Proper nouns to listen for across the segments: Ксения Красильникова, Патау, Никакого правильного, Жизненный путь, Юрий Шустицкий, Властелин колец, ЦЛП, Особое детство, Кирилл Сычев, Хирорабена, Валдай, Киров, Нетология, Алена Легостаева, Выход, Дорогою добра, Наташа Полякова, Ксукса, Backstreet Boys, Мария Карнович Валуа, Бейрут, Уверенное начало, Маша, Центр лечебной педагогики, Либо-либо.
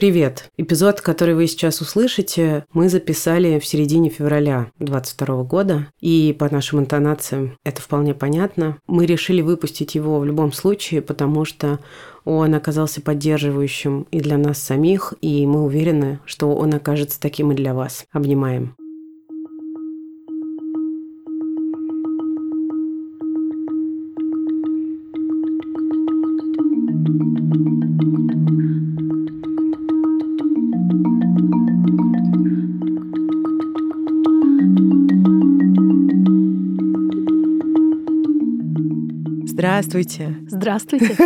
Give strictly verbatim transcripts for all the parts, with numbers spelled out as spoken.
Привет! Эпизод, который вы сейчас услышите, мы записали в середине февраля двадцать второго года, и по нашим интонациям это вполне понятно. Мы решили выпустить его в любом случае, потому что он оказался поддерживающим и для нас самих, и мы уверены, что он окажется таким и для вас. Обнимаем! Здравствуйте. Здравствуйте.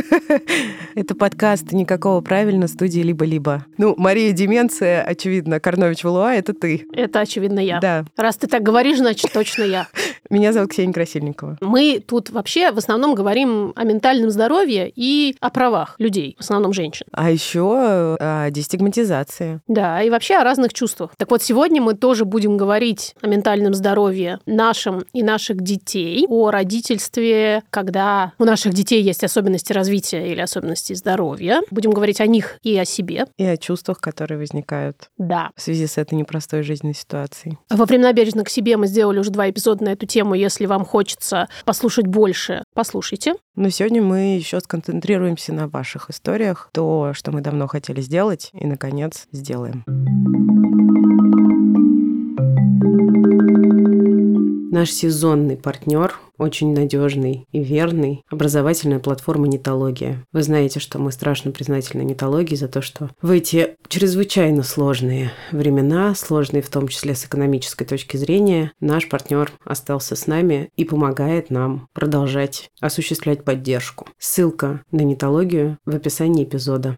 Это подкаст «Никакого правильного» студии «Либо-либо». Ну, Мария Деменция, очевидно, Карнович Валуа, это ты. Это, очевидно, я. Да. Раз ты так говоришь, значит, точно я. Меня зовут Ксения Красильникова. Мы тут вообще в основном говорим о ментальном здоровье и о правах людей, в основном женщин. А еще о дестигматизации. Да, и вообще о разных чувствах. Так вот, сегодня мы тоже будем говорить о ментальном здоровье нашем и наших детей, о родительстве, когда у наших детей есть особенности развития или особенности здоровья. Будем говорить о них и о себе. И о чувствах, которые возникают да. в связи с этой непростой жизненной ситуацией. Во времена бережно к себе мы сделали уже два эпизода на эту тему. Тему, если вам хочется послушать больше, послушайте. Но сегодня мы еще сконцентрируемся на ваших историях, то, что мы давно хотели сделать, и, наконец, сделаем. Наш сезонный партнер, очень надежный и верный, образовательная платформа «Нетология». Вы знаете, что мы страшно признательны «Нетологии» за то, что в эти чрезвычайно сложные времена, сложные в том числе с экономической точки зрения, наш партнер остался с нами и помогает нам продолжать осуществлять поддержку. Ссылка на «Нетологию» в описании эпизода.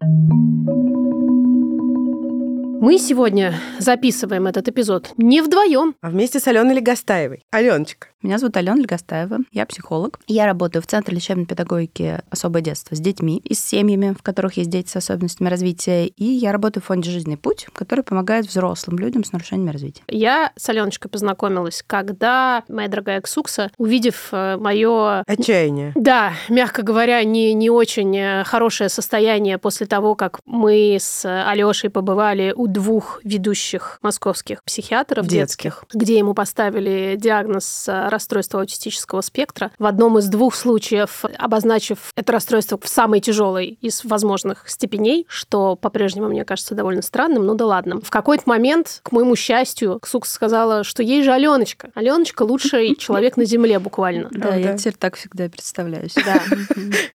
Мы сегодня записываем этот эпизод не вдвоем, а вместе с Аленой Легостаевой. Аленочка. Меня зовут Алена Легостаева, я психолог. Я работаю в Центре лечебной педагогики «Особое детство» с детьми и с семьями, в которых есть дети с особенностями развития. И я работаю в фонде «Жизненный путь», который помогает взрослым людям с нарушениями развития. Я с Аленочкой познакомилась, когда моя дорогая Ксукса, увидев мое... Отчаяние. Да, мягко говоря, не, не очень хорошее состояние после того, как мы с Алешей побывали у двух ведущих московских психиатров детских, детских, где ему поставили диагноз расстройства аутистического спектра. В одном из двух случаев, обозначив это расстройство в самой тяжелой из возможных степеней, что по-прежнему мне кажется довольно странным, ну да ладно. В какой-то момент, к моему счастью, Ксукса сказала, что ей же Аленочка. Аленочка лучший человек на земле буквально. Да, я теперь так всегда представляюсь.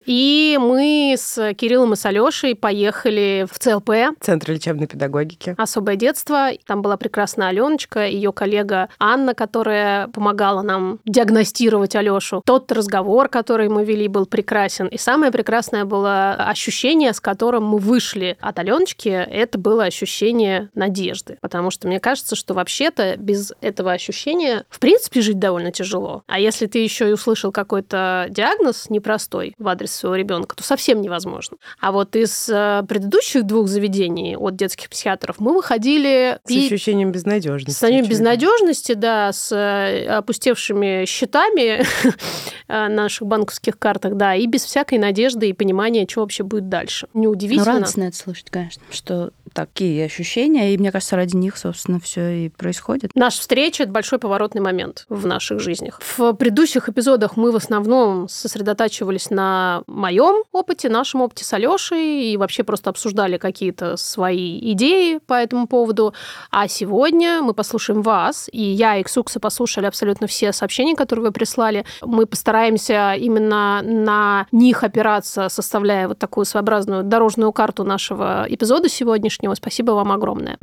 И мы с Кириллом и с Алешей поехали в ЦЛП. Центр лечебной педагогики. «Особое детство». Там была прекрасная Аленочка, ее коллега Анна, которая помогала нам диагностировать Алешу. Тот разговор, который мы вели, был прекрасен. И самое прекрасное было ощущение, с которым мы вышли от Аленочки, это было ощущение надежды. Потому что мне кажется, что вообще-то без этого ощущения в принципе жить довольно тяжело. А если ты еще и услышал какой-то диагноз непростой в адрес своего ребенка, то совсем невозможно. А вот из предыдущих двух заведений от детских психиатров мы выходили... С ощущением безнадежности. С ощущением безнадежности, да, с опустевшими счетами на наших банковских картах, да, и без всякой надежды и понимания, что вообще будет дальше. Неудивительно. Ну, радостно это слышать, конечно, что такие ощущения, и, мне кажется, ради них, собственно, все и происходит. Наша встреча – это большой поворотный момент в наших жизнях. В предыдущих эпизодах мы в основном сосредотачивались на моем опыте, нашем опыте с Алешей, и вообще просто обсуждали какие-то свои идеи по этому поводу. А сегодня мы послушаем вас, и я и Ксукса послушали абсолютно все сообщения, которые вы прислали. Мы постараемся именно на них опираться, составляя вот такую своеобразную дорожную карту нашего эпизода сегодняшнего. Спасибо вам огромное.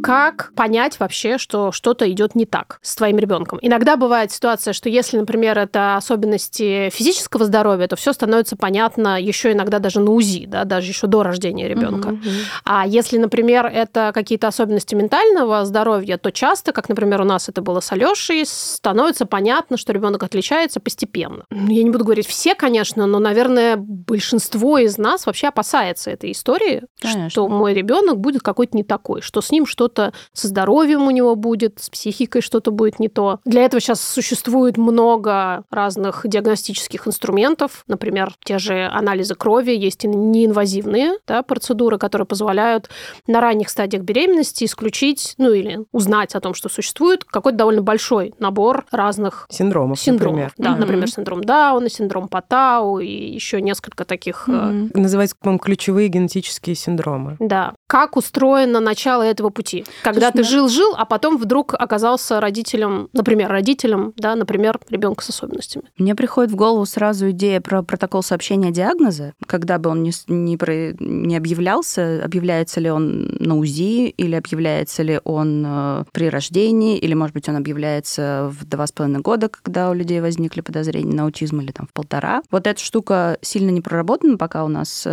Как понять вообще, что что-то идет не так с твоим ребенком? Иногда бывает ситуация, что если, например, это особенности физического здоровья, то все становится понятно еще иногда даже на УЗИ, да, даже еще до рождения ребенка. Uh-huh, uh-huh. А если, например, это какие-то особенности ментального здоровья, то часто, как, например, у нас это было с Алешей, становится понятно, что ребенок отличается постепенно. Я не буду говорить все, конечно, но, наверное, большинство из нас вообще опасается этой истории, конечно, что мой ребенок будет какой-то не такой, что с ним что-то что-то со здоровьем у него будет, с психикой что-то будет не то. Для этого сейчас существует много разных диагностических инструментов. Например, те же анализы крови, есть и неинвазивные да, процедуры, которые позволяют на ранних стадиях беременности исключить, ну или узнать о том, что существует какой-то довольно большой набор разных синдромов. синдромов например. Да, mm-hmm. например, синдром Дауна, синдром Патау и еще несколько таких... Mm-hmm. Называются, по-моему, ключевые генетические синдромы. Да. Как устроено начало этого пути? Когда Точно. ты жил-жил, а потом вдруг оказался родителем, например, родителем, да, например, ребенка с особенностями. Мне приходит в голову сразу идея про протокол сообщения диагноза, когда бы он не, не, про, не объявлялся, объявляется ли он на УЗИ, или объявляется ли он э, при рождении, или, может быть, он объявляется в два с половиной года, когда у людей возникли подозрения на аутизм, или там в полтора. Вот эта штука сильно не проработана пока у нас э,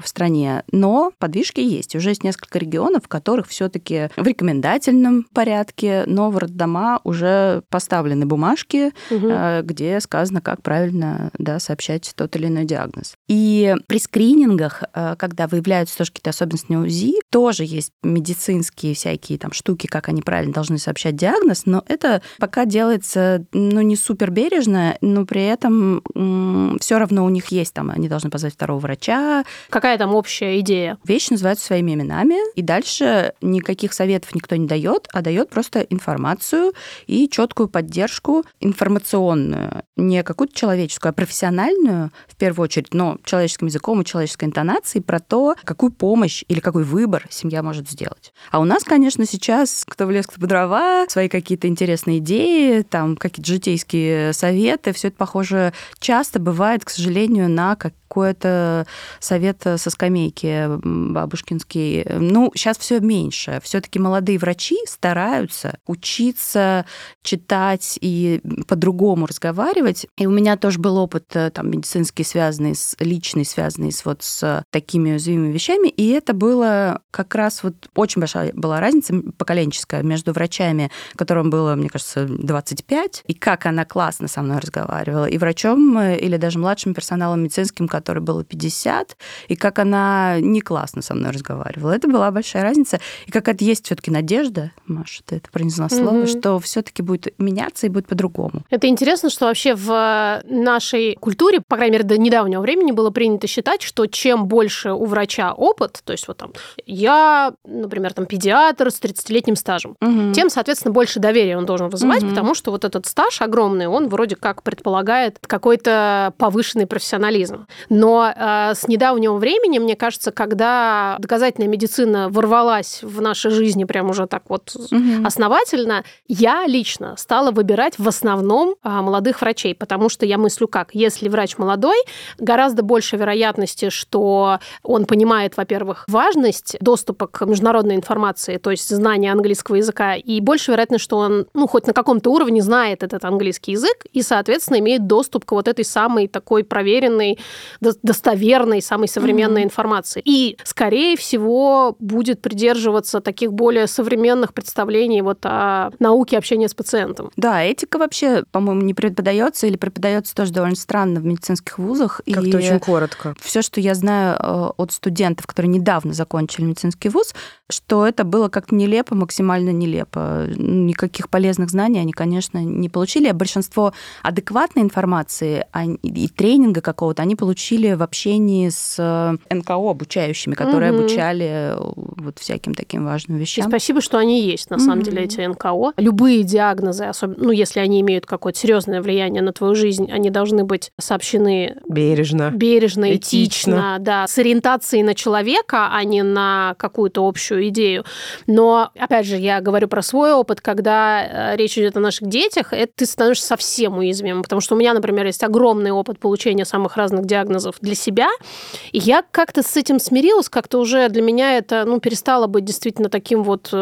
в стране, но подвижки есть. Уже есть несколько регионов, в которых все-таки в рекомендательном порядке, но в роддома уже поставлены бумажки, угу. э, где сказано, как правильно да, сообщать тот или иной диагноз. И при скринингах, э, когда выявляются тоже какие-то особенности на УЗИ, тоже есть медицинские всякие там штуки, как они правильно должны сообщать диагноз, но это пока делается ну, не супер бережно, но при этом м- все равно у них есть там, они должны позвать второго врача. Какая там общая идея? Вещи называются своими именами, и дальше никаких советов никто не дает, а дает просто информацию и четкую поддержку информационную, не какую-то человеческую, а профессиональную в первую очередь, но человеческим языком и человеческой интонацией про то, какую помощь или какой выбор семья может сделать. А у нас, конечно, сейчас кто в лес, кто по дрова, свои какие-то интересные идеи, там какие-то житейские советы, все это, похоже, часто бывает, к сожалению, на как какой-то совет со скамейки бабушкинский. Ну, сейчас все меньше. Все-таки молодые врачи стараются учиться читать и по-другому разговаривать. И у меня тоже был опыт там, медицинский, связанный с личный, связанный с, вот, с такими уязвимыми вещами. И это было как раз вот очень большая была разница поколенческая между врачами, которым было, мне кажется, двадцать пять, и как она классно со мной разговаривала, и врачом или даже младшим персоналом медицинским, которой было пятьдесят, и как она не классно со мной разговаривала. Это была большая разница. И какая-то есть все-таки надежда, Маша, ты это произнесла слово, mm-hmm. что все-таки будет меняться и будет по-другому. Это интересно, что вообще в нашей культуре, по крайней мере, до недавнего времени было принято считать, что чем больше у врача опыт, то есть вот там я, например, там педиатр с тридцатилетним стажем, mm-hmm. тем, соответственно, больше доверия он должен вызывать, mm-hmm. потому что вот этот стаж огромный, он вроде как предполагает какой-то повышенный профессионализм. Но э, с недавнего времени, мне кажется, когда доказательная медицина ворвалась в наши жизни прям уже так вот угу. основательно, я лично стала выбирать в основном э, молодых врачей, потому что я мыслю как? Если врач молодой, гораздо больше вероятности, что он понимает, во-первых, важность доступа к международной информации, то есть знания английского языка, и больше вероятность, что он, ну, хоть на каком-то уровне знает этот английский язык и, соответственно, имеет доступ к вот этой самой такой проверенной, достоверной, самой современной mm-hmm. информации. И, скорее всего, будет придерживаться таких более современных представлений вот о науке общения с пациентом. Да, этика вообще, по-моему, не преподается или преподается тоже довольно странно в медицинских вузах. Как-то и очень коротко. Все, что я знаю от студентов, которые недавно закончили медицинский вуз, что это было как-то нелепо, максимально нелепо. Никаких полезных знаний они, конечно, не получили, а большинство адекватной информации и тренинга какого-то они получили в общении с эн ка о обучающими, которые угу. обучали вот всяким таким важным вещам. И спасибо, что они есть, на самом угу. деле, эти эн ка о. Любые диагнозы, особенно, ну, если они имеют какое-то серьезное влияние на твою жизнь, они должны быть сообщены бережно, бережно этично, этично да, с ориентацией на человека, а не на какую-то общую идею. Но, опять же, я говорю про свой опыт, когда речь идет о наших детях, это ты становишься совсем уязвимым, потому что у меня, например, есть огромный опыт получения самых разных диагнозов для себя, и я как-то с этим смирилась, как-то уже для меня это, ну, перестало быть действительно таким вот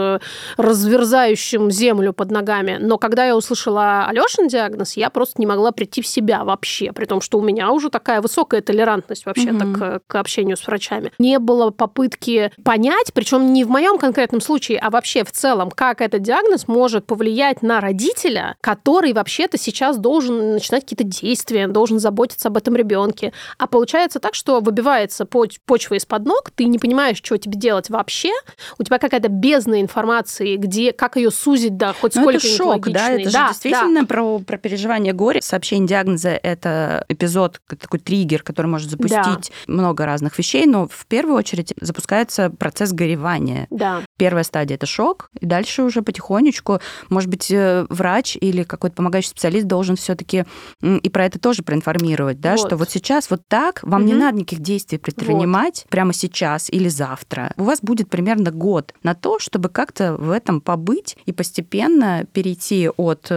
разверзающим землю под ногами. Но когда я услышала Алёшин диагноз, я просто не могла прийти в себя вообще, при том, что у меня уже такая высокая толерантность вообще угу. к, к общению с врачами. Не было попытки понять, причем не в моем конкретном случае, а вообще в целом, как этот диагноз может повлиять на родителя, который вообще-то сейчас должен начинать какие-то действия, должен заботиться об этом ребенке. А получается так, что выбивается почва из-под ног, ты не понимаешь, что тебе делать вообще, у тебя какая-то бездна информации, где, как ее сузить, да, хоть сколько-нибудь логичный. Это шок, да, это да, же действительно да. про, про переживание горя. Сообщение диагноза – это эпизод, такой триггер, который может запустить да. много разных вещей, но в первую очередь запускается процесс горевания. Да. Первая стадия – это шок, и дальше уже потихонечку, может быть, врач или какой-то помогающий специалист должен все-таки и про это тоже проинформировать, да, вот. Что вот сейчас вот так, вам mm-hmm. не надо никаких действий предпринимать вот. Прямо сейчас или завтра. У вас будет примерно год на то, чтобы как-то в этом побыть и постепенно перейти от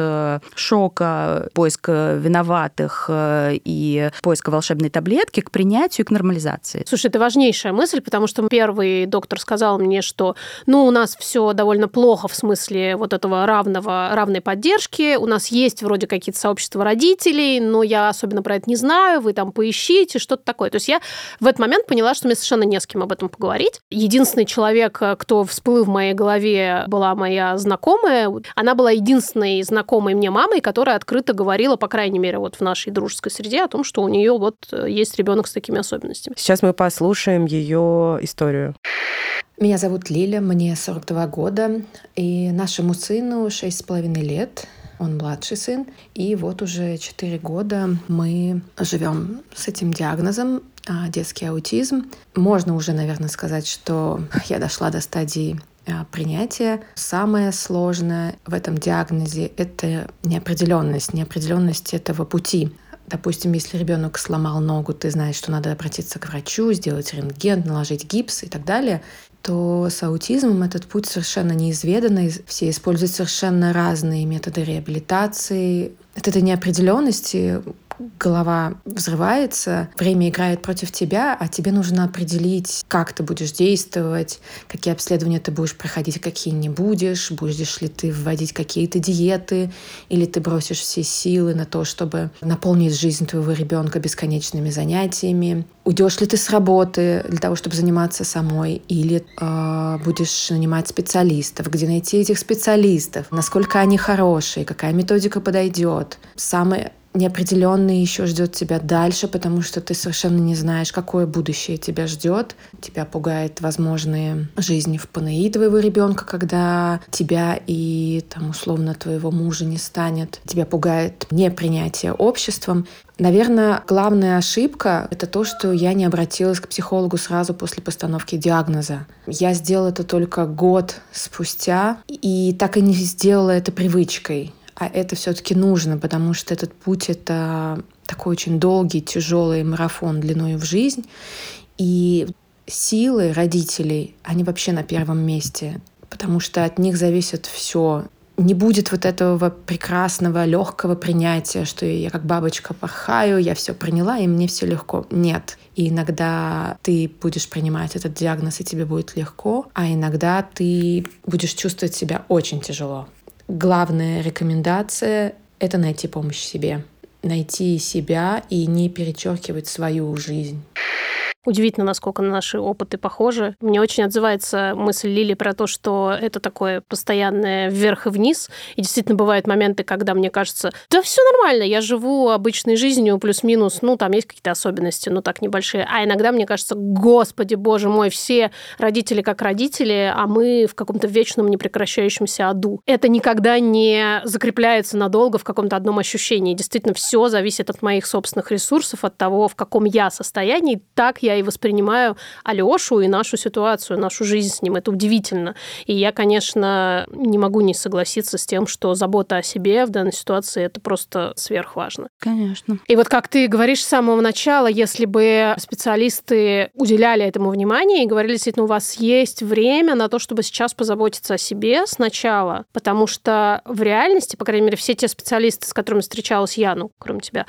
шока, поиска виноватых и поиска волшебной таблетки к принятию и к нормализации. Слушай, это важнейшая мысль, потому что первый доктор сказал мне, что ну, у нас все довольно плохо в смысле вот этого равного, равной поддержки, у нас есть вроде какие-то сообщества родителей, но я особенно про это не знаю, вы там поищите, что-то такое. То есть я в этот момент поняла, что мне совершенно не с кем об этом поговорить. Единственный человек, кто всплыл в моей голове, была моя знакомая. Она была единственной знакомой мне мамой, которая открыто говорила, по крайней мере, вот в нашей дружеской среде, о том, что у нее вот есть ребенок с такими особенностями. Сейчас мы послушаем ее историю. Меня зовут Лиля, мне сорок два года, и нашему сыну шесть с половиной лет. Он младший сын, и вот уже четыре года мы живем с этим диагнозом, детский аутизм. Можно уже, наверное, сказать, что я дошла до стадии принятия. Самое сложное в этом диагнозе — это неопределенность, неопределенность этого пути. Допустим, если ребенок сломал ногу, ты знаешь, что надо обратиться к врачу, сделать рентген, наложить гипс и так далее, то с аутизмом этот путь совершенно неизведанный. Все используют совершенно разные методы реабилитации. От этой неопределенности голова взрывается, время играет против тебя, а тебе нужно определить, как ты будешь действовать, какие обследования ты будешь проходить, какие не будешь, будешь ли ты вводить какие-то диеты, или ты бросишь все силы на то, чтобы наполнить жизнь твоего ребенка бесконечными занятиями. Уйдешь ли ты с работы для того, чтобы заниматься самой, или э, будешь нанимать специалистов, где найти этих специалистов, насколько они хорошие, какая методика подойдет. Самое неопределенный еще ждет тебя дальше, потому что ты совершенно не знаешь, какое будущее тебя ждет. Тебя пугает возможные жизни в панеи твоего ребенка, когда тебя и там условно твоего мужа не станет. Тебя пугает непринятие обществом. Наверное, главная ошибка — это то, что я не обратилась к психологу сразу после постановки диагноза. Я сделала это только год спустя и так и не сделала это привычкой. А это все-таки нужно, потому что этот путь — это такой очень долгий, тяжелый марафон длиною в жизнь. И силы родителей, они вообще на первом месте, потому что от них зависит все. Не будет вот этого прекрасного, легкого принятия, что я как бабочка порхаю, я все приняла, и мне все легко. Нет. И иногда ты будешь принимать этот диагноз, и тебе будет легко, а иногда ты будешь чувствовать себя очень тяжело. Главная рекомендация — это найти помощь себе. Найти себя и не перечеркивать свою жизнь. Удивительно, насколько наши опыты похожи. Мне очень отзывается мысль Лили про то, что это такое постоянное вверх и вниз. И действительно бывают моменты, когда мне кажется, да все нормально, я живу обычной жизнью, плюс-минус, ну, там есть какие-то особенности, но так небольшие. А иногда мне кажется, господи, боже мой, все родители как родители, а мы в каком-то вечном непрекращающемся аду. Это никогда не закрепляется надолго в каком-то одном ощущении. Действительно, все зависит от моих собственных ресурсов, от того, в каком я состоянии, так я и воспринимаю Алёшу и нашу ситуацию, нашу жизнь с ним. Это удивительно. И я, конечно, не могу не согласиться с тем, что забота о себе в данной ситуации – это просто сверхважно. Конечно. И вот как ты говоришь с самого начала, если бы специалисты уделяли этому внимание и говорили, действительно, у вас есть время на то, чтобы сейчас позаботиться о себе сначала, потому что в реальности, по крайней мере, все те специалисты, с которыми встречалась я, ну, кроме тебя,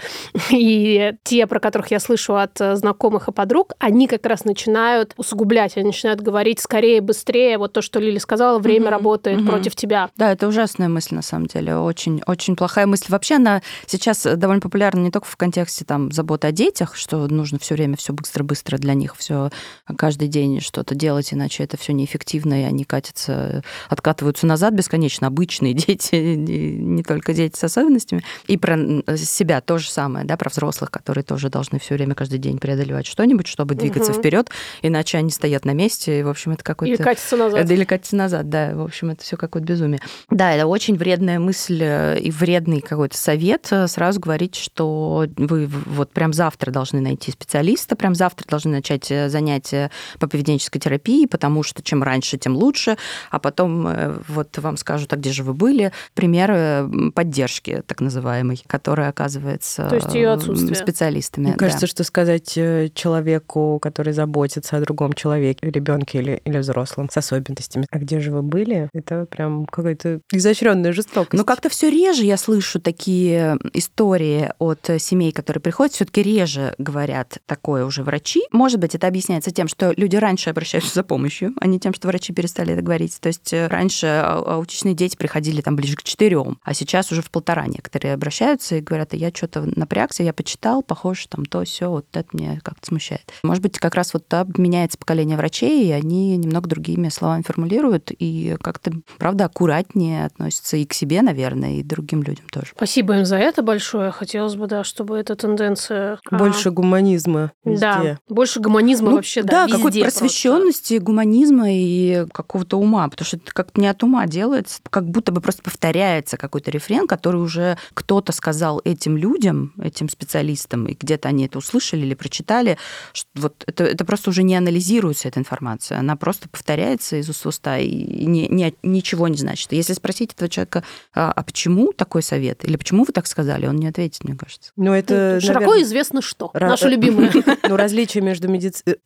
и те, про которых я слышу от знакомых и подруг, они как раз начинают усугублять, они начинают говорить скорее, быстрее, вот то, что Лили сказала, время mm-hmm. работает mm-hmm. против тебя. Да, это ужасная мысль, на самом деле, очень, очень плохая мысль. Вообще она сейчас довольно популярна не только в контексте там заботы о детях, что нужно все время все быстро-быстро для них, все каждый день что-то делать, иначе это все неэффективно, и они катятся, откатываются назад бесконечно, обычные дети, не только дети с особенностями, и про себя то же самое, да, про взрослых, которые тоже должны все время каждый день преодолевать что-нибудь, чтобы двигаться угу. вперед, иначе они стоят на месте, и, в общем, это какой-то... Или катятся назад. Или катятся назад, да, в общем, это все какое-то безумие. Да, это очень вредная мысль и вредный какой-то совет сразу говорить, что вы вот прям завтра должны найти специалиста, прям завтра должны начать занятия по поведенческой терапии, потому что чем раньше, тем лучше, а потом вот вам скажут, а где же вы были? Примеры поддержки, так называемой, которая оказывается То есть её отсутствие. Специалистами. Мне кажется, да. что сказать человеку, который заботится о другом человеке, ребенке или, или взрослом с особенностями, а где же вы были, это прям какая-то изощренная жестокость. Но как-то все реже я слышу такие истории от семей, которые приходят, все-таки реже говорят такое уже врачи. Может быть, это объясняется тем, что люди раньше обращаются за помощью, а не тем, что врачи перестали это говорить. То есть раньше аутичные дети приходили там ближе к четырем, а сейчас уже в полтора некоторые обращаются и говорят, я что-то напрягся, я почитал, похоже, там то, все, вот это меня как-то смущает. Может быть, как раз вот там меняется поколение врачей, и они немного другими словами формулируют, и как-то, правда, аккуратнее относятся и к себе, наверное, и другим людям тоже. Спасибо им за это большое. Хотелось бы, да, чтобы эта тенденция... Больше а... гуманизма везде. Да, больше гуманизма ну, вообще, да, да какой-то просвещенности, гуманизма и какого-то ума, потому что это как-то не от ума делается, как будто бы просто повторяется какой-то рефрен, который уже кто-то сказал этим людям, этим специалистам, и где-то они это услышали или прочитали, что вот это, это просто уже не анализируется, эта информация, она просто повторяется из уст в уста и не, не, ничего не значит. Если спросить этого человека, а почему такой совет, или почему вы так сказали, он не ответит, мне кажется. Но это, широко наверное, известно что, Ра... наше любимое. Ну, различие между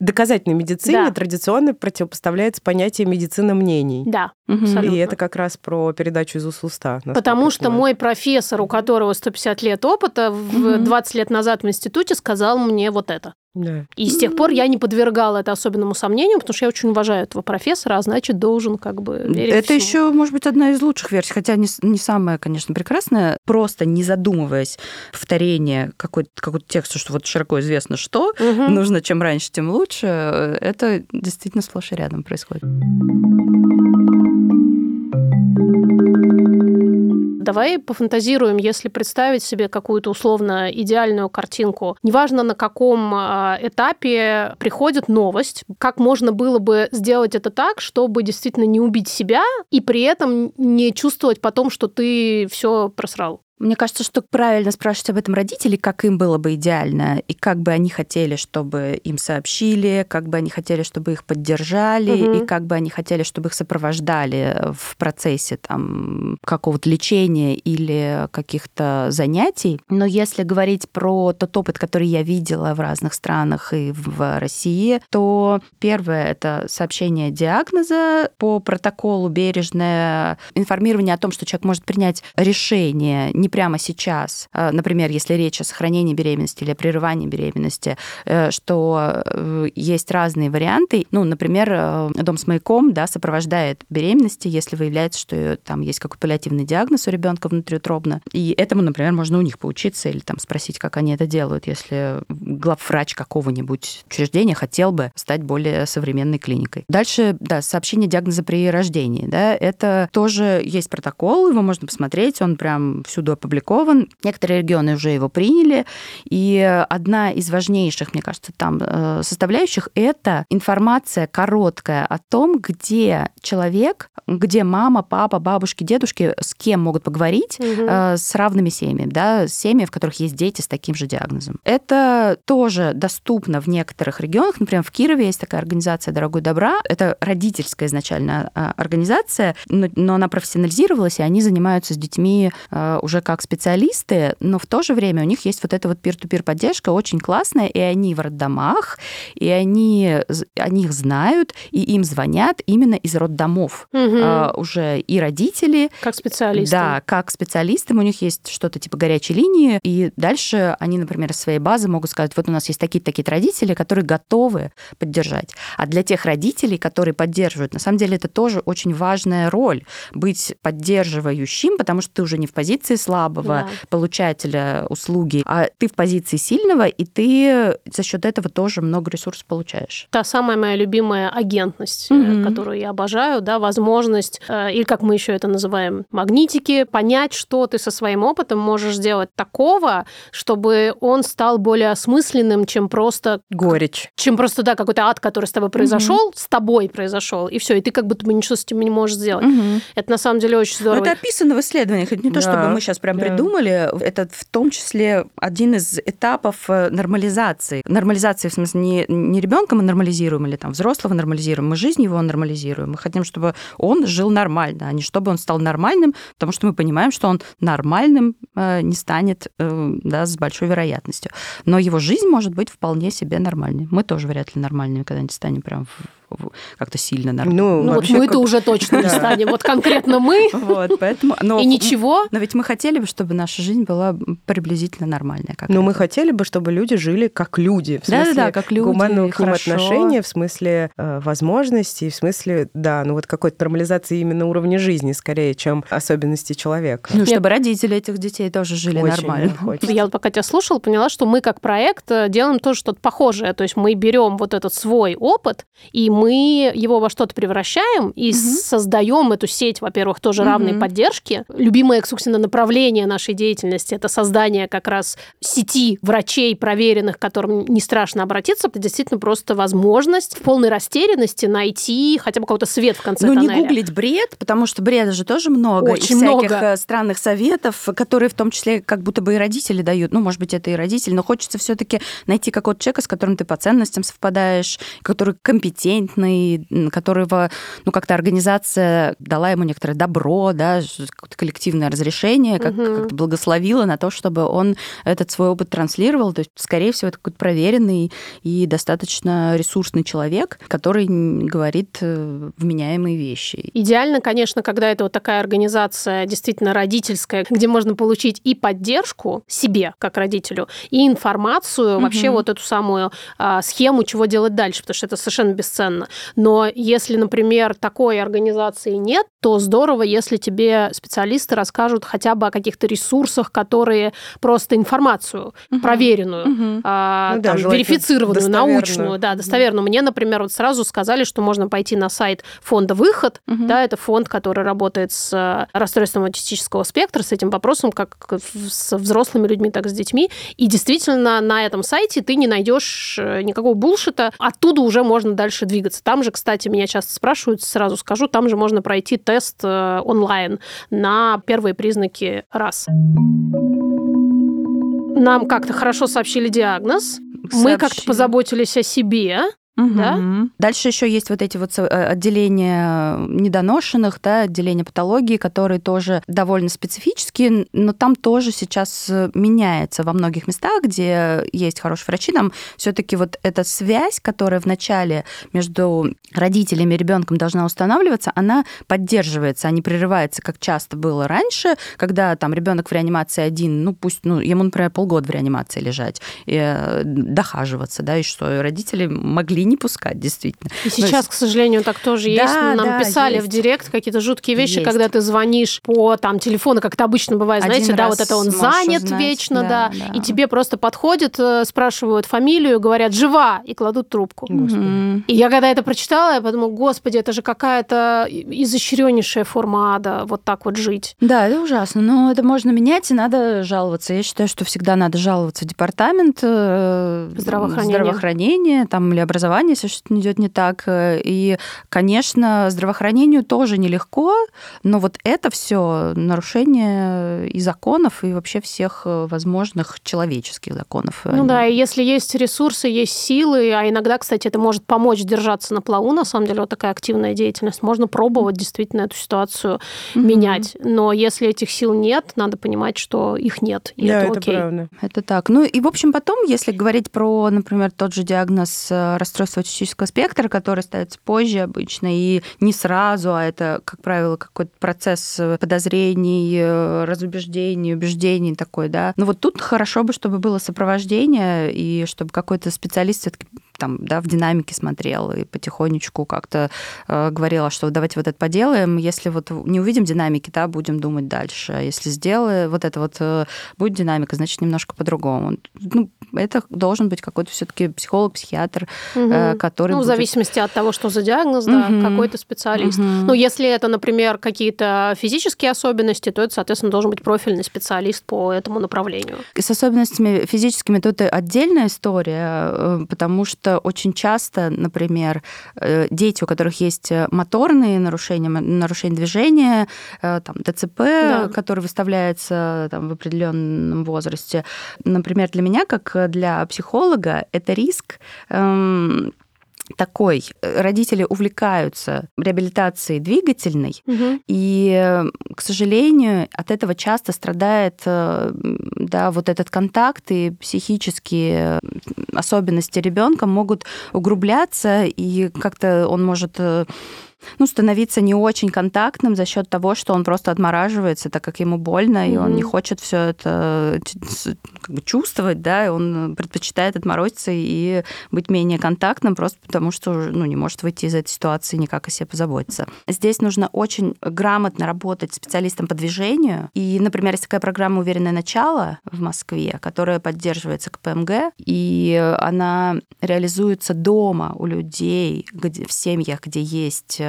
доказательной медициной традиционно противопоставляется понятию медицина мнений. Да, абсолютно. И это как раз про передачу из уст в уста. Потому что мой профессор, у которого сто пятьдесят лет опыта, двадцать лет назад в институте сказал мне вот это. Да. И с тех пор я не подвергала это особенному сомнению, потому что я очень уважаю этого профессора, а значит, должен как бы верить это всему. Еще, может быть, одна из лучших версий, хотя не, не самая, конечно, прекрасная, просто не задумываясь повторение какой-то, какой-то текста, что вот широко известно, что угу. нужно чем раньше, тем лучше, это действительно сплошь и рядом происходит. Давай пофантазируем, если представить себе какую-то условно идеальную картинку. Неважно, на каком этапе приходит новость, как можно было бы сделать это так, чтобы действительно не убить себя и при этом не чувствовать потом, что ты все просрал. Мне кажется, что правильно спрашивать об этом родителей, как им было бы идеально, и как бы они хотели, чтобы им сообщили, как бы они хотели, чтобы их поддержали, угу. и как бы они хотели, чтобы их сопровождали в процессе там, какого-то лечения или каких-то занятий. Но если говорить про тот опыт, который я видела в разных странах и в России, то первое – это сообщение диагноза по протоколу, бережное информирование о том, что человек может принять решение не прямо сейчас, например, если речь о сохранении беременности или о прерывании беременности, что есть разные варианты. Ну, например, дом с маяком, да, сопровождает беременности, если выявляется, что там есть какой-то паллиативный диагноз у ребенка внутриутробно. И этому, например, можно у них поучиться или там спросить, как они это делают, если главврач какого-нибудь учреждения хотел бы стать более современной клиникой. Дальше, да, сообщение диагноза при рождении, да, это тоже есть протокол, его можно посмотреть, он прям всюду опубликован. Некоторые регионы уже его приняли. И одна из важнейших, мне кажется, там составляющих – это информация короткая о том, где человек, где мама, папа, бабушки, дедушки, с кем могут поговорить, угу. с равными семьями, да, семьи, в которых есть дети с таким же диагнозом. Это тоже доступно в некоторых регионах. Например, в Кирове есть такая организация «Дорогою добра». Это родительская изначально организация, но она профессионализировалась, и они занимаются с детьми уже как специалисты, но в то же время у них есть вот эта вот peer-to-peer поддержка очень классная, и они в роддомах, и они о них знают, и им звонят именно из роддомов. Угу. А, уже и родители. Как специалисты. Да, как специалистам. У них есть что-то типа горячей линии, и дальше они, например, из своей базы могут сказать, вот у нас есть такие-такие родители, которые готовы поддержать. А для тех родителей, которые поддерживают, на самом деле это тоже очень важная роль, быть поддерживающим, потому что ты уже не в позиции слабого да. получателя услуги, а ты в позиции сильного, и ты за счет этого тоже много ресурсов получаешь. Та самая моя любимая агентность, mm-hmm. которую я обожаю, да, возможность, или как мы еще это называем, магнитики, понять, что ты со своим опытом можешь сделать такого, чтобы он стал более осмысленным, чем просто... горечь. Чем просто, да, какой-то ад, который с тобой произошел, mm-hmm. с тобой произошел, и все, и ты как будто бы ничего с этим не можешь сделать. Mm-hmm. Это на самом деле очень здорово. Но это описано в исследованиях, это не да. то, чтобы мы сейчас прям да. придумали, это в том числе один из этапов нормализации. Нормализации, в смысле, не, не ребенка мы нормализируем, или там взрослого нормализируем, мы жизнь его нормализируем, мы хотим, чтобы он жил нормально, а не чтобы он стал нормальным, потому что мы понимаем, что он нормальным не станет, да, с большой вероятностью. Но его жизнь может быть вполне себе нормальной. Мы тоже вряд ли нормальными когда-нибудь станем прям как-то сильно нормально. Ну, ну вот мы-то как... уже точно не станем. Вот конкретно мы. Вот, поэтому... но... И ничего. Но ведь мы хотели бы, чтобы наша жизнь была приблизительно нормальная. Как но это. Мы хотели бы, чтобы люди жили как люди. В смысле да, да, как люди, гуманного к ним отношения, в смысле э, возможностей, в смысле, да, ну вот какой-то нормализации именно уровня жизни, скорее, чем особенности человека. Ну, Нет. чтобы родители этих детей тоже жили Очень нормально. Я пока тебя слушала, поняла, что мы как проект делаем тоже что-то похожее. То есть мы берем вот этот свой опыт, и мы его во что-то превращаем и угу. создаем эту сеть, во-первых, тоже равной угу. поддержки. Любимое, собственно, направление нашей деятельности – это создание как раз сети врачей, проверенных, к которым не страшно обратиться. Это действительно просто возможность в полной растерянности найти хотя бы какой-то свет в конце ну, тоннеля. Ну, не гуглить бред, потому что бреда же тоже много. Очень и всяких много. Странных советов, которые в том числе как будто бы и родители дают. Ну, может быть, это и родители, но хочется все таки найти какого-то человека, с которым ты по ценностям совпадаешь, который компетентен, которого, ну, как-то организация дала ему некоторое добро, да, коллективное разрешение, как, угу. как-то благословила на то, чтобы он этот свой опыт транслировал. То есть, скорее всего, это какой-то проверенный и достаточно ресурсный человек, который говорит вменяемые вещи. Идеально, конечно, когда это вот такая организация действительно родительская, где можно получить и поддержку себе, как родителю, и информацию, угу. вообще вот эту самую а, схему, чего делать дальше, потому что это совершенно бесценно. Но если, например, такой организации нет, то здорово, если тебе специалисты расскажут хотя бы о каких-то ресурсах, которые просто информацию угу. проверенную, угу. А, ну, там, да, верифицированную, научную, да, достоверную. Мне, например, вот сразу сказали, что можно пойти на сайт фонда «Выход». Угу. Да, это фонд, который работает с расстройством аутистического спектра, с этим вопросом, как с взрослыми людьми, так и с детьми. И действительно, на этом сайте ты не найдешь никакого булшита. Оттуда уже можно дальше двигаться. Там же, кстати, меня часто спрашивают, сразу скажу, там же можно пройти тест онлайн на первые признаки расы. Нам как-то хорошо сообщили диагноз, сообщили. Мы как-то позаботились о себе. Угу. Да? Дальше еще есть вот эти вот отделения недоношенных, да, отделения патологии, которые тоже довольно специфические, но там тоже сейчас меняется во многих местах, где есть хорошие врачи. Нам все-таки вот эта связь, которая вначале между родителями и ребенком должна устанавливаться, она поддерживается, а не прерывается, как часто было раньше, когда там ребенок в реанимации один, ну пусть, ну ему, например, полгода в реанимации лежать, и дохаживаться, да, и что и родители могли не пускать, действительно. И сейчас, есть... к сожалению, так тоже есть. Да, Нам да, писали есть. В директ какие-то жуткие вещи, есть. Когда ты звонишь по там, телефону, как это обычно бывает, Один знаете, да, вот это он занят узнать. Вечно, да, да, да, и тебе просто подходят, спрашивают фамилию, говорят «жива», и кладут трубку. Mm-hmm. И я, когда это прочитала, я подумала, господи, это же какая-то изощреннейшая форма ада, вот так вот жить. Да, это ужасно, но это можно менять, и надо жаловаться. Я считаю, что всегда надо жаловаться в департамент здравоохранения, здравоохранения там, или образования, образования, если что-то идет не так. И, конечно, здравоохранению тоже нелегко, но вот это все нарушение и законов, и вообще всех возможных человеческих законов. Ну Они... да, и если есть ресурсы, есть силы, а иногда, кстати, это может помочь держаться на плаву, на самом деле, вот такая активная деятельность. Можно пробовать действительно эту ситуацию mm-hmm. менять, но если этих сил нет, надо понимать, что их нет, и да, это, это окей. Правда. Это так. Ну и, в общем, потом, если говорить про, например, тот же диагноз расстройства аутистического спектра, который ставится позже обычно, и не сразу, а это, как правило, какой-то процесс подозрений, разубеждений, убеждений такой, да. Но вот тут хорошо бы, чтобы было сопровождение, и чтобы какой-то специалист все-таки там, да, в динамике смотрел и потихонечку как-то э, говорила, что давайте вот это поделаем, если вот не увидим динамики, да, будем думать дальше. Если сделаем вот это вот, э, будет динамика, значит, немножко по-другому. Ну, это должен быть какой-то все-таки психолог, психиатр, угу. э, который... Ну, будет... в зависимости от того, что за диагноз, угу. да, какой-то специалист. Угу. Ну, если это, например, какие-то физические особенности, то это, соответственно, должен быть профильный специалист по этому направлению. И с особенностями физическими тут отдельная история, потому что очень часто, например, дети, у которых есть моторные нарушения, нарушения движения, там, дэ цэ пэ, да. который выставляется там, в определенном возрасте. Например, для меня, как для психолога, это риск... Эм, такой. Родители увлекаются реабилитацией двигательной, угу. и, к сожалению, от этого часто страдает, да, вот этот контакт, и психические особенности ребенка могут угрубляться, и как-то он может... ну, становиться не очень контактным за счет того, что он просто отмораживается, так как ему больно, и mm-hmm. он не хочет все это как бы чувствовать, да, и он предпочитает отморозиться и быть менее контактным, просто потому что, ну, не может выйти из этой ситуации никак о себе позаботиться. Здесь нужно очень грамотно работать специалистом по движению. И, например, есть такая программа «Уверенное начало» в Москве, которая поддерживается ка пэ эм гэ, и она реализуется дома у людей, где, в семьях, где есть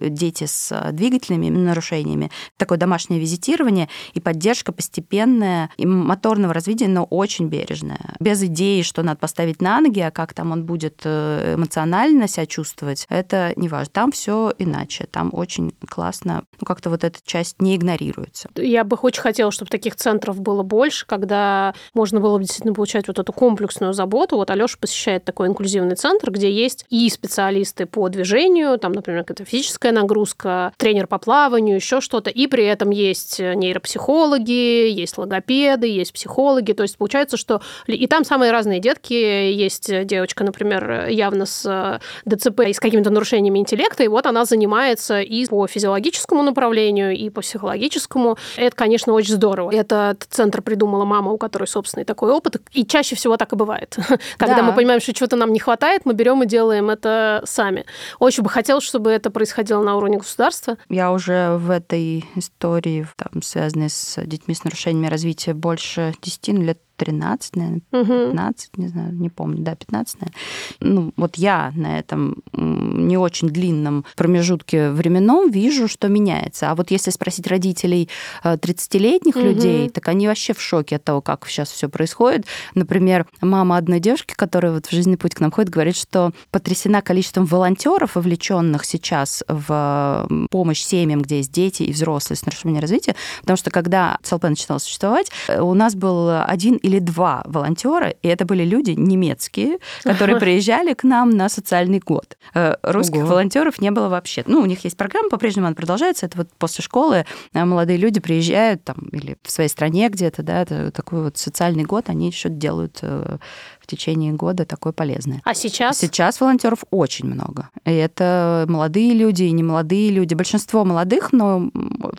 дети с двигательными нарушениями, такое домашнее визитирование и поддержка постепенная и моторного развития, но очень бережная. Без идеи, что надо поставить на ноги, а как там он будет эмоционально себя чувствовать, это не важно. Там все иначе, там очень классно, ну, как-то вот эта часть не игнорируется. Я бы очень хотела, чтобы таких центров было больше, когда можно было бы действительно получать вот эту комплексную заботу. Вот Алёша посещает такой инклюзивный центр, где есть и специалисты по движению, там, например, какая-то физическая нагрузка, тренер по плаванию, еще что-то. И при этом есть нейропсихологи, есть логопеды, есть психологи. То есть получается, что... И там самые разные детки. Есть девочка, например, явно с дэ цэ пэ и с какими-то нарушениями интеллекта, и вот она занимается и по физиологическому направлению, и по психологическому. Это, конечно, очень здорово. Этот центр придумала мама, у которой собственный такой опыт. И чаще всего так и бывает. Когда мы понимаем, что чего-то нам не хватает, мы берем и делаем это сами. Очень бы хотелось, чтобы это происходило на уровне государства. Я уже в этой истории, там, связанной с детьми с нарушениями развития, больше десяти лет тринадцать, наверное, пятнадцать, угу. не знаю, не помню, да, пятнадцать, наверное. Ну, вот я на этом не очень длинном промежутке временном вижу, что меняется. А вот если спросить родителей тридцатилетних угу. людей, так они вообще в шоке от того, как сейчас все происходит. Например, мама одной девушки, которая вот в «Жизненный путь» к нам ходит, говорит, что потрясена количеством волонтеров, вовлеченных сейчас в помощь семьям, где есть дети и взрослые с нарушением развития, потому что когда цэ эл пэ начинала существовать, у нас был один или два волонтера, и это были люди немецкие, которые приезжали к нам на социальный год. Русских Ого. волонтеров не было вообще. Ну, у них есть программа, по-прежнему она продолжается. Это вот после школы молодые люди приезжают там или в своей стране где-то, да, это такой вот социальный год, они что-то делают в течение года такое полезное. А сейчас? Сейчас волонтеров очень много. И это молодые люди и немолодые люди. Большинство молодых, но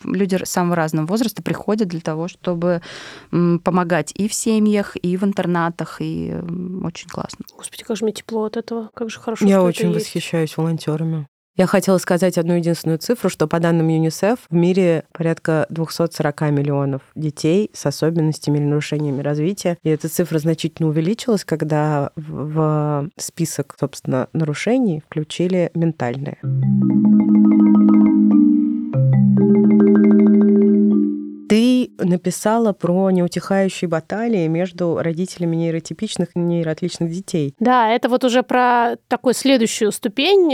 люди самого разного возраста приходят для того, чтобы помогать и всем, в семьях, и в интернатах, и очень классно. Господи, как же мне тепло от этого, как же хорошо. Я очень восхищаюсь волонтерами. Я хотела сказать одну единственную цифру, что по данным ЮНИСЕФ в мире порядка двести сорок миллионов детей с особенностями или нарушениями развития. И эта цифра значительно увеличилась, когда в список, собственно, нарушений включили ментальные. Ты написала про неутихающие баталии между родителями нейротипичных и нейроотличных детей. Да, это вот уже про такую следующую ступень.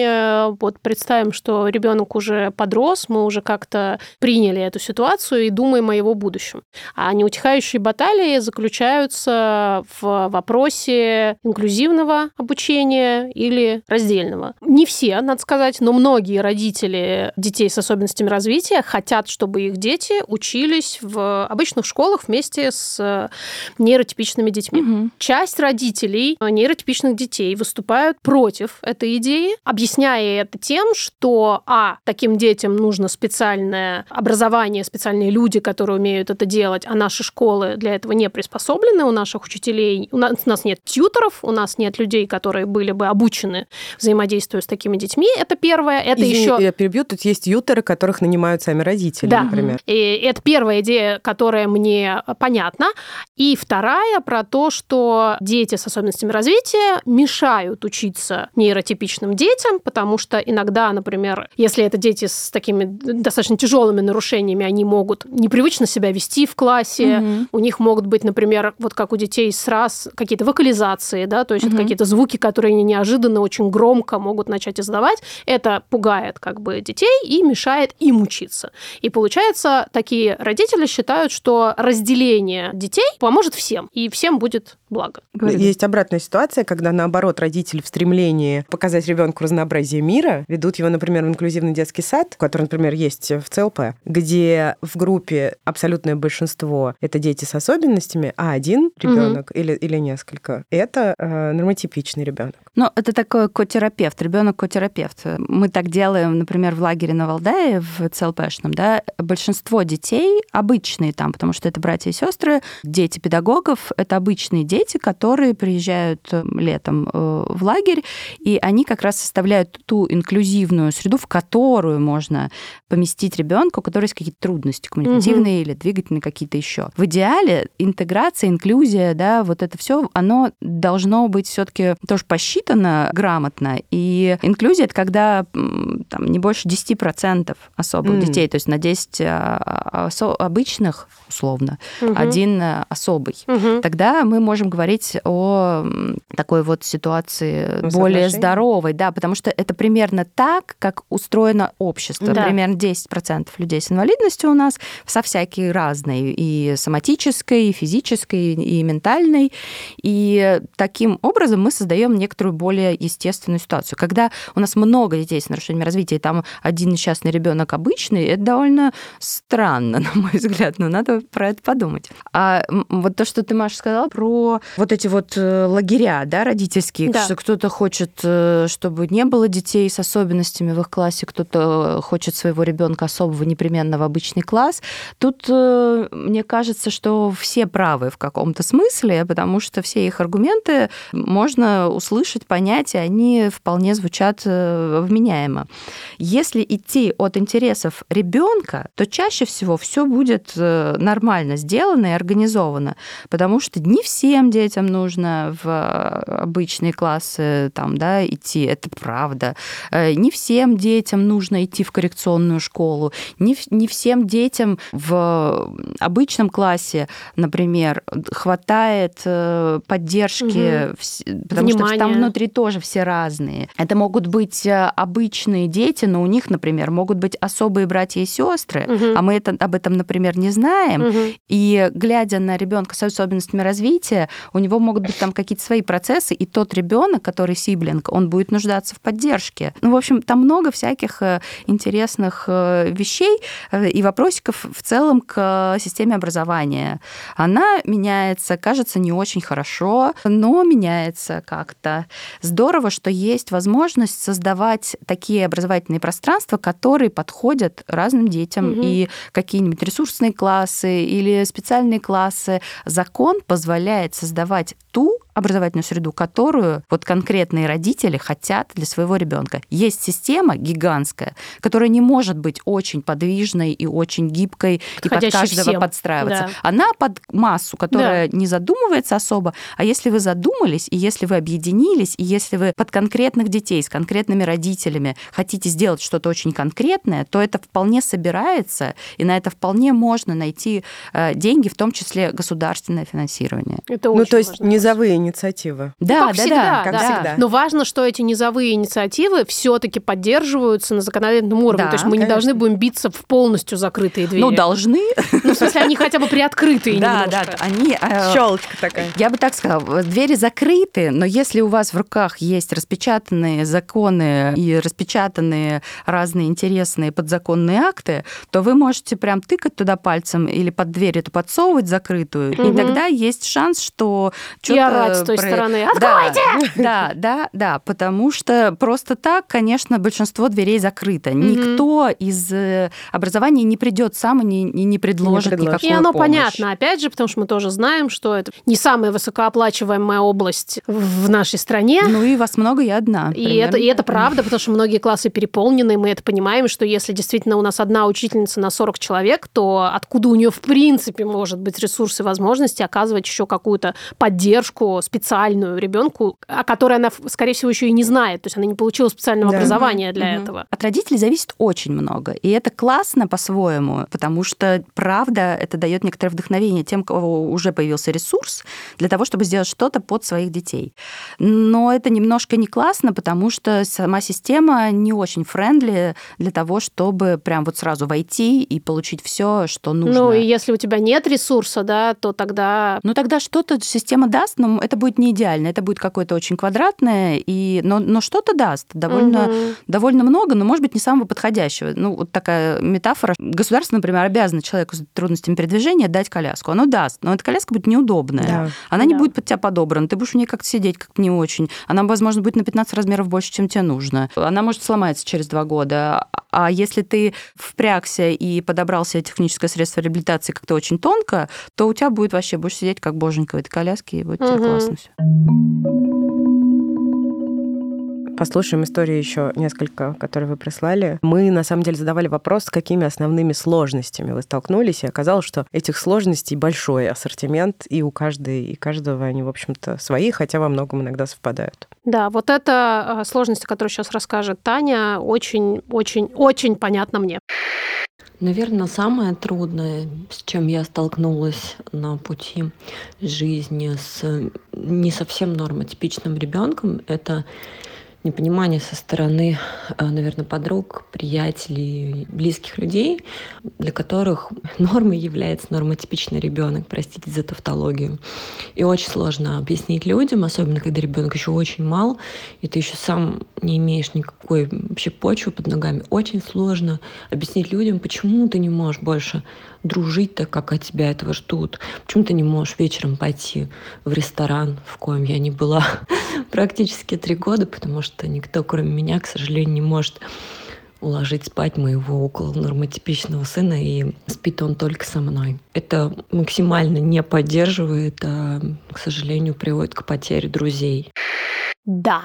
Вот представим, что ребенок уже подрос, мы уже как-то приняли эту ситуацию и думаем о его будущем. А неутихающие баталии заключаются в вопросе инклюзивного обучения или раздельного. Не все, надо сказать, но многие родители детей с особенностями развития хотят, чтобы их дети учились в обычных школах вместе с нейротипичными детьми. Угу. Часть родителей нейротипичных детей выступают против этой идеи, объясняя это тем, что а, таким детям нужно специальное образование, специальные люди, которые умеют это делать, а наши школы для этого не приспособлены, у наших учителей, у нас, у нас нет тьюторов, у нас нет людей, которые были бы обучены взаимодействию с такими детьми. Это первое. Это Извини, еще... я перебью, тут есть тьюторы, которых нанимают сами родители, да. например. И это первая идея, которая мне понятна. И вторая про то, что дети с особенностями развития мешают учиться нейротипичным детям, потому что иногда, например, если это дети с такими достаточно тяжелыми нарушениями, они могут непривычно себя вести в классе, угу. у них могут быть, например, вот как у детей с РАС, какие-то вокализации, да, то есть угу. это какие-то звуки, которые они неожиданно очень громко могут начать издавать. Это пугает как бы детей и мешает им учиться. И получается, такие родители считают, что разделение детей поможет всем, и всем будет благо. Есть обратная ситуация, когда, наоборот, родители в стремлении показать ребенку разнообразие мира ведут его, например, в инклюзивный детский сад, который, например, есть в ЦЛП, где в группе абсолютное большинство — это дети с особенностями, а один ребенок угу. или, или несколько — это э, нормотипичный ребенок. Ну, это такой котерапевт, ребенок-котерапевт. Мы так делаем, например, в лагере на Валдае, в ЦЛПшном, да, большинство детей обычные там, потому что это братья и сестры, дети педагогов, это обычные дети, которые приезжают летом в лагерь, и они как раз составляют ту инклюзивную среду, в которую можно поместить ребенка, у которого есть какие-то трудности коммуникативные угу. или двигательные какие-то еще. В идеале интеграция, инклюзия, да, вот это все, оно должно быть все-таки тоже посчитано грамотно. И инклюзия — это когда там, не больше десять процентов особых mm. детей, то есть на десять осо- обычных, условно, mm-hmm. один особый. Mm-hmm. Тогда мы можем говорить о такой вот ситуации ну, более здоровой, да, потому что это примерно так, как устроено общество. Да. Примерно десять процентов людей с инвалидностью у нас со всякие разные, и соматической, и физической, и ментальной. И таким образом мы создаем некоторую более естественную ситуацию. Когда у нас много детей с нарушениями развития, и там один несчастный ребенок обычный, это довольно странно, на мой взгляд, но надо про это подумать. А вот то, что ты, Маша, сказала про вот эти вот лагеря, да, родительские, да. что кто-то хочет, чтобы не было детей с особенностями в их классе, кто-то хочет своего ребенка особого непременно в обычный класс. Тут мне кажется, что все правы в каком-то смысле, потому что все их аргументы можно услышать, понятия, они вполне звучат вменяемо. Если идти от интересов ребенка, то чаще всего все будет нормально сделано и организовано, потому что не всем детям нужно в обычные классы там, да, идти, это правда. Не всем детям нужно идти в коррекционную школу, не, не всем детям в обычном классе, например, хватает поддержки, угу. потому Внимание. Что там внутри тоже все разные. Это могут быть обычные дети, но у них, например, могут быть особые братья и сестры, угу. а мы это, об этом, например, не знаем. Угу. И глядя на ребенка с особенностями развития, у него могут быть там какие-то свои процессы, и тот ребенок, который сиблинг, он будет нуждаться в поддержке. Ну, в общем, там много всяких интересных вещей и вопросиков в целом к системе образования. Она меняется, кажется, не очень хорошо, но меняется как-то. Здорово, что есть возможность создавать такие образовательные пространства, которые подходят разным детям, угу. и какие-нибудь ресурсные классы или специальные классы. Закон позволяет создавать ту образовательную среду, которую вот конкретные родители хотят для своего ребенка. Есть система гигантская, которая не может быть очень подвижной и очень гибкой, подходящей и под каждого всем подстраиваться. Да. Она под массу, которая да. не задумывается особо, а если вы задумались, и если вы объединились, и если вы под конкретных детей, с конкретными родителями хотите сделать что-то очень конкретное, то это вполне собирается, и на это вполне можно найти деньги, в том числе государственное финансирование. Это ну, то есть низовые инициативы. Да, как да, всегда, да, как да. всегда. Но важно, что эти низовые инициативы все-таки поддерживаются на законодательном уровне. Да, то есть мы конечно. не должны будем биться в полностью закрытые двери. Ну, должны. Ну, в смысле, они хотя бы приоткрытые немножко. Да, да, они... Щелочка такая. Я бы так сказала, двери закрыты, но если у вас в руках есть распечатанные законы и распечатанные разные интересные подзаконные акты, то вы можете прям тыкать туда пальцем или под дверь эту подсовывать закрытую, угу. и тогда есть шанс, что... И орать с той про... стороны. Откройте! Да, да, да, да, потому что просто так, конечно, большинство дверей закрыто. Угу. Никто из образования не придет сам и не, не предложит не никакую помощь. И оно помощь. понятно, опять же, потому что мы тоже знаем, что это не самая высокооплачиваемая область в нашей стране. Ну и вас много, я одна. И это, и это правда, потому что многие классы переполнены, и мы это понимаем, что если действительно у нас одна учительница на сорок человек, то откуда у нее в принципе может быть ресурсы, возможности оказывать еще какую-то поддержку специальную ребенку, о которой она, скорее всего, еще и не знает, то есть она не получила специального да. образования для угу. этого. От родителей зависит очень много, и это классно по-своему, потому что, правда, это дает некоторое вдохновение тем, у кого уже появился ресурс, для того, чтобы сделать что-то под своих детей. Но это немножко не классно, потому что сама система не очень френдли для того, чтобы прям вот сразу войти и получить все, что нужно. Ну, и если у тебя нет ресурса, да, то тогда... Ну, тогда что-то система даст, но это будет не идеально, это будет какое-то очень квадратное, и... но, но что-то даст довольно, угу. довольно много, но, может быть, не самого подходящего. Ну, вот такая метафора. Государство, например, обязано человеку с трудностями передвижения дать коляску. Оно даст, но эта коляска будет неудобная. Да. Она да. не будет под тебя подобрана, ты будешь в ней как-то сидеть как-то не очень. Она, возможно, будет на пятнадцать размеров больше, чем тебе нужно. Она может сломаться через два года. А если ты впрягся и подобрал себе техническое средство реабилитации как-то очень тонко, то у тебя будет вообще, будешь сидеть как боженька в этой коляске, и будет угу. тебе классно все. Послушаем истории еще несколько, которые вы прислали. Мы, на самом деле, задавали вопрос, с какими основными сложностями вы столкнулись, и оказалось, что этих сложностей большой ассортимент, и у каждой, и каждого они, в общем-то, свои, хотя во многом иногда совпадают. Да, вот эта сложность, о которой сейчас расскажет Таня, очень-очень-очень понятна мне. Наверное, самое трудное, с чем я столкнулась на пути жизни с не совсем нормотипичным ребенком, это непонимание со стороны, наверное, подруг, приятелей, близких людей, для которых нормой является нормотипичный ребенок, простите за тавтологию. И очень сложно объяснить людям, особенно когда ребенок еще очень мал, и ты еще сам не имеешь никакой вообще почвы под ногами. Очень сложно объяснить людям, почему ты не можешь больше дружить так, как от тебя этого ждут, почему ты не можешь вечером пойти в ресторан, в коем я не была практически три года, потому что никто, кроме меня, к сожалению, не может уложить спать моего около нормотипичного сына, и спит он только со мной. Это максимально не поддерживает, а, к сожалению, приводит к потере друзей. Да.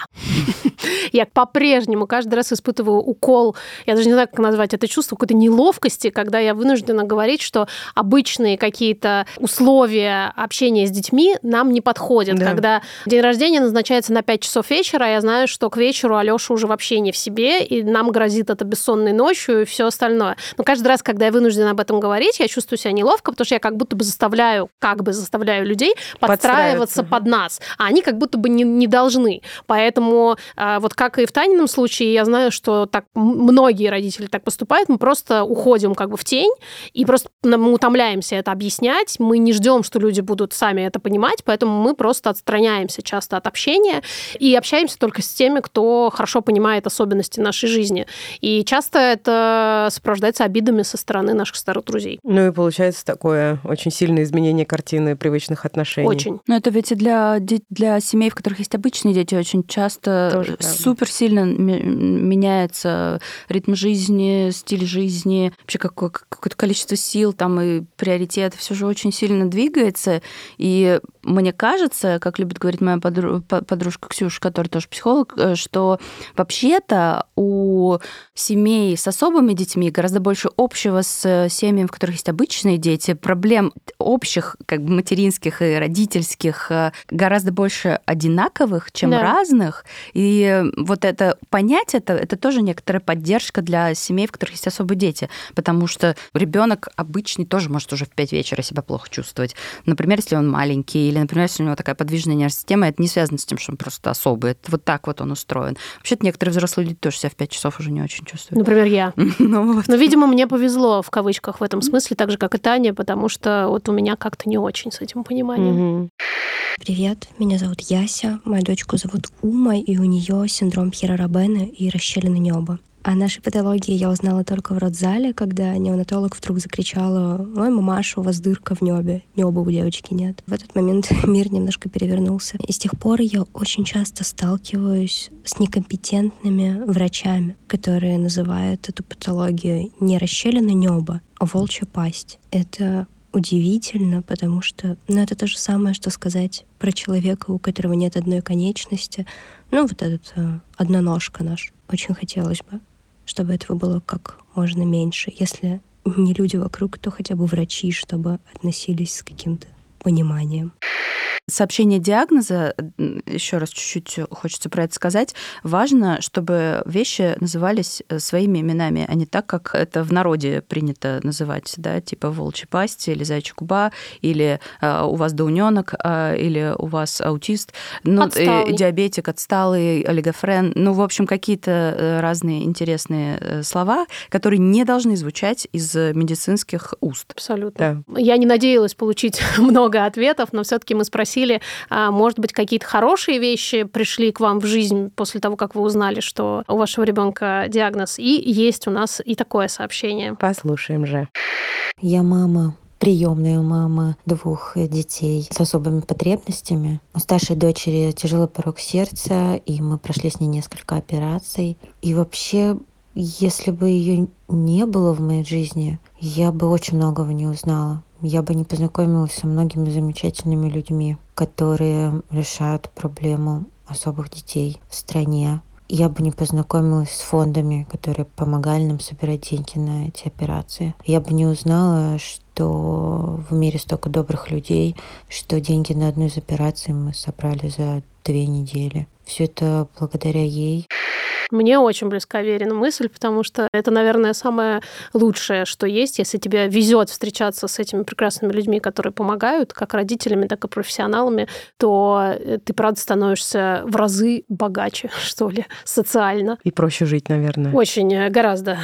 Я по-прежнему каждый раз испытываю укол, я даже не знаю, как назвать это чувство, какой-то неловкости, когда я вынуждена говорить, что обычные какие-то условия общения с детьми нам не подходят. Да. Когда день рождения назначается на пять часов вечера, я знаю, что к вечеру Алёша уже вообще не в себе, и нам грозит это бессонной ночью и все остальное. Но каждый раз, когда я вынуждена об этом говорить, я чувствую себя неловко, потому что я как будто бы заставляю, как бы заставляю людей подстраиваться, подстраиваться. под нас, а они как будто бы не, не должны. Поэтому вот как и в Танином случае, я знаю, что так многие родители так поступают, мы просто уходим как бы в тень и просто мы утомляемся это объяснять, мы не ждем, что люди будут сами это понимать, поэтому мы просто отстраняемся часто от общения и общаемся только с теми, кто хорошо понимает особенности нашей жизни. И часто это сопровождается обидами со стороны наших старых друзей. Ну и получается такое очень сильное изменение картины привычных отношений. Очень. Но это ведь и для, для семей, в которых есть обычные дети, очень часто супер сильно меняется ритм жизни, стиль жизни, вообще какое-то количество сил там и приоритет. Все же очень сильно двигается. И мне кажется, как любит говорить моя подру- подружка Ксюша, которая тоже психолог, что вообще-то у семей с особыми детьми гораздо больше общего с семьями, в которых есть обычные дети, проблем общих, как бы материнских и родительских, гораздо больше одинаковых, чем да. разных. И вот это понять, это, это тоже некоторая поддержка для семей, в которых есть особые дети, потому что ребенок обычный тоже может уже в пять вечера себя плохо чувствовать. Например, если он маленький, или, например, если у него такая подвижная нервная система, это не связано с тем, что он просто особый. Это вот так вот он устроен. Вообще-то некоторые взрослые люди тоже себя в пять часов уже не очень чувствуют. Например, я. Но, видимо, мне повезло в кавычках в этом смысле, так же, как и Таня, потому что вот у меня как-то не очень с этим пониманием. Привет, меня зовут Яся, мою дочку зовут Ума, и у нее синдром Хирорабена и расщелины неба. О нашей патологии я узнала только в родзале, когда неонатолог вдруг закричала: «Ой, мамаша, у вас дырка в небе, неба у девочки нет». В этот момент мир немножко перевернулся. И с тех пор я очень часто сталкиваюсь с некомпетентными врачами, которые называют эту патологию не расщелина неба, а волчья пасть. Это удивительно, потому что ну, это то же самое, что сказать про человека, у которого нет одной конечности. Ну, вот этот э, одноножка наш. Очень хотелось бы, чтобы этого было как можно меньше. Если не люди вокруг, то хотя бы врачи, чтобы относились с каким-то пониманием. Сообщение диагноза, еще раз чуть-чуть хочется про это сказать, важно, чтобы вещи назывались своими именами, а не так, как это в народе принято называть, да, типа волчья пасть или зайчья губа, или э, у вас даунёнок, э, или у вас аутист, ну, отсталый. диабетик, отсталый, олигофрен, ну, в общем, какие-то разные интересные слова, которые не должны звучать из медицинских уст. Абсолютно. Да. Я не надеялась получить много ответов, но все-таки мы спросили, может быть, какие-то хорошие вещи пришли к вам в жизнь после того, как вы узнали, что у вашего ребенка диагноз. И есть у нас и такое сообщение. Послушаем же. Я мама, приемная мама двух детей с особыми потребностями. У старшей дочери тяжелый порок сердца, и мы прошли с ней несколько операций. И вообще, если бы ее не было в моей жизни, я бы очень многого не узнала. Я бы не познакомилась со многими замечательными людьми, которые решают проблему особых детей в стране. Я бы не познакомилась с фондами, которые помогали нам собирать деньги на эти операции. Я бы не узнала, что в мире столько добрых людей, что деньги на одну из операций мы собрали за две недели. Все это благодаря ей. Мне очень близка Верина мысль, потому что это, наверное, самое лучшее, что есть, если тебе везет встречаться с этими прекрасными людьми, которые помогают, как родителями, так и профессионалами, то ты, правда, становишься в разы богаче, что ли, социально. И проще жить, наверное. Очень, гораздо.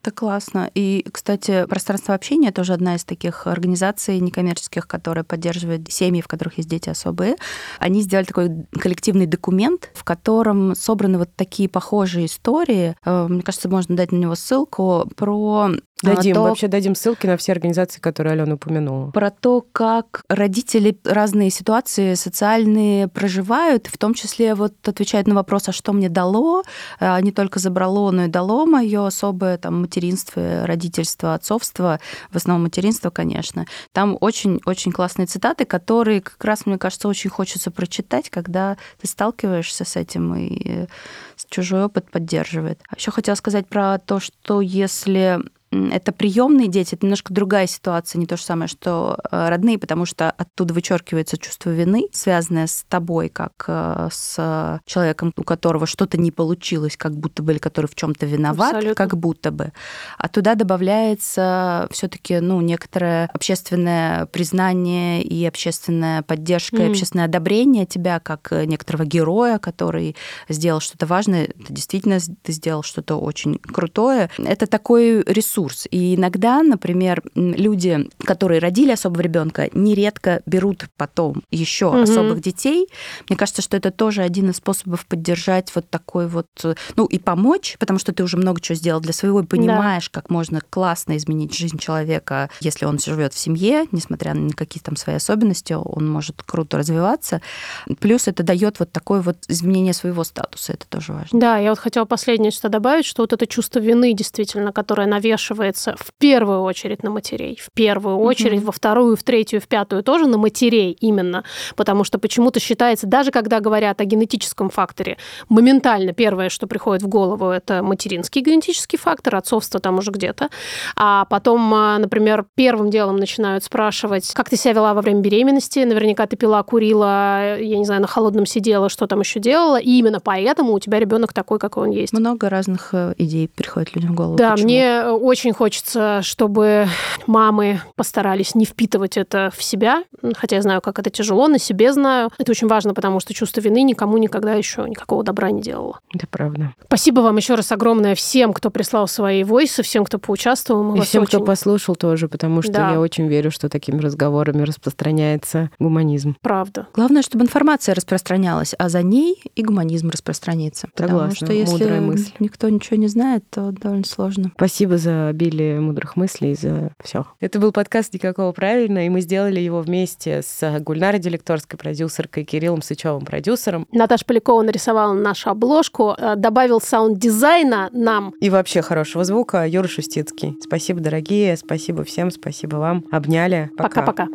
Это классно. И, кстати, пространство общения тоже одна из таких организаций некоммерческих, которая поддерживает семьи, в которых есть дети особые. Они сделали такой коллективный документ, в котором собраны вот такие похожие истории. Мне кажется, можно дать на него ссылку про... Дадим, то, вообще дадим ссылки на все организации, которые Алена упомянула. Про то, как родители разные ситуации социальные проживают, в том числе вот отвечают на вопрос, а что мне дало, не только забрало, но и дало мое особое там, материнство, родительство, отцовство, в основном материнство, конечно. Там очень-очень классные цитаты, которые как раз, мне кажется, очень хочется прочитать, когда ты сталкиваешься с этим и чужой опыт поддерживает. Еще хотела сказать про то, что если... Это приемные дети, это немножко другая ситуация, не то же самое, что родные, потому что оттуда вычеркивается чувство вины, связанное с тобой, как с человеком, у которого что-то не получилось, как будто бы, или который в чем-то виноват, абсолютно. Как будто бы. А туда добавляется все-таки ну, некоторое общественное признание и общественная поддержка, mm-hmm. и общественное одобрение тебя, как некоторого героя, который сделал что-то важное, ты действительно ты сделал что-то очень крутое. Это такой ресурс. ресурс. И иногда, например, люди, которые родили особого ребенка, нередко берут потом еще угу. особых детей. Мне кажется, что это тоже один из способов поддержать вот такой вот... Ну, и помочь, потому что ты уже много чего сделал для своего, и понимаешь, да. как можно классно изменить жизнь человека, если он живет в семье, несмотря на какие-то там свои особенности, он может круто развиваться. Плюс это дает вот такое вот изменение своего статуса, это тоже важно. Да, я вот хотела последнее что добавить, что вот это чувство вины, действительно, которое навешивается в первую очередь на матерей, в первую очередь, mm-hmm. во вторую, в третью, в пятую тоже на матерей именно, потому что почему-то считается, даже когда говорят о генетическом факторе, моментально первое, что приходит в голову, это материнский генетический фактор, отцовство там уже где-то, а потом, например, первым делом начинают спрашивать, как ты себя вела во время беременности, наверняка ты пила, курила, я не знаю, на холодном сидела, что там еще делала, и именно поэтому у тебя ребенок такой, какой он есть. Много разных идей приходит людям в голову. Да, почему? Мне очень хочется, чтобы мамы постарались не впитывать это в себя, хотя я знаю, как это тяжело, на себе знаю. Это очень важно, потому что чувство вины никому никогда еще никакого добра не делало. Это правда. Спасибо вам еще раз огромное всем, кто прислал свои войсы, всем, кто поучаствовал. Мы и всем, очень... кто послушал тоже, потому что да. я очень верю, что такими разговорами распространяется гуманизм. Правда. Главное, чтобы информация распространялась, а за ней и гуманизм распространится. Согласна. Потому что мудрая если мысль. Никто ничего не знает, то довольно сложно. Спасибо за обилие мудрых мыслей, за все. Это был подкаст «Никакого правильного», и мы сделали его вместе с Гульнарой Делекторской, продюсеркой, Кириллом Сычевым, продюсером. Наташа Полякова нарисовала нашу обложку, добавил саунд-дизайна нам. И вообще хорошего звука Юрий Шустицкий. Спасибо, дорогие, спасибо всем, спасибо вам. Обняли. Пока-пока.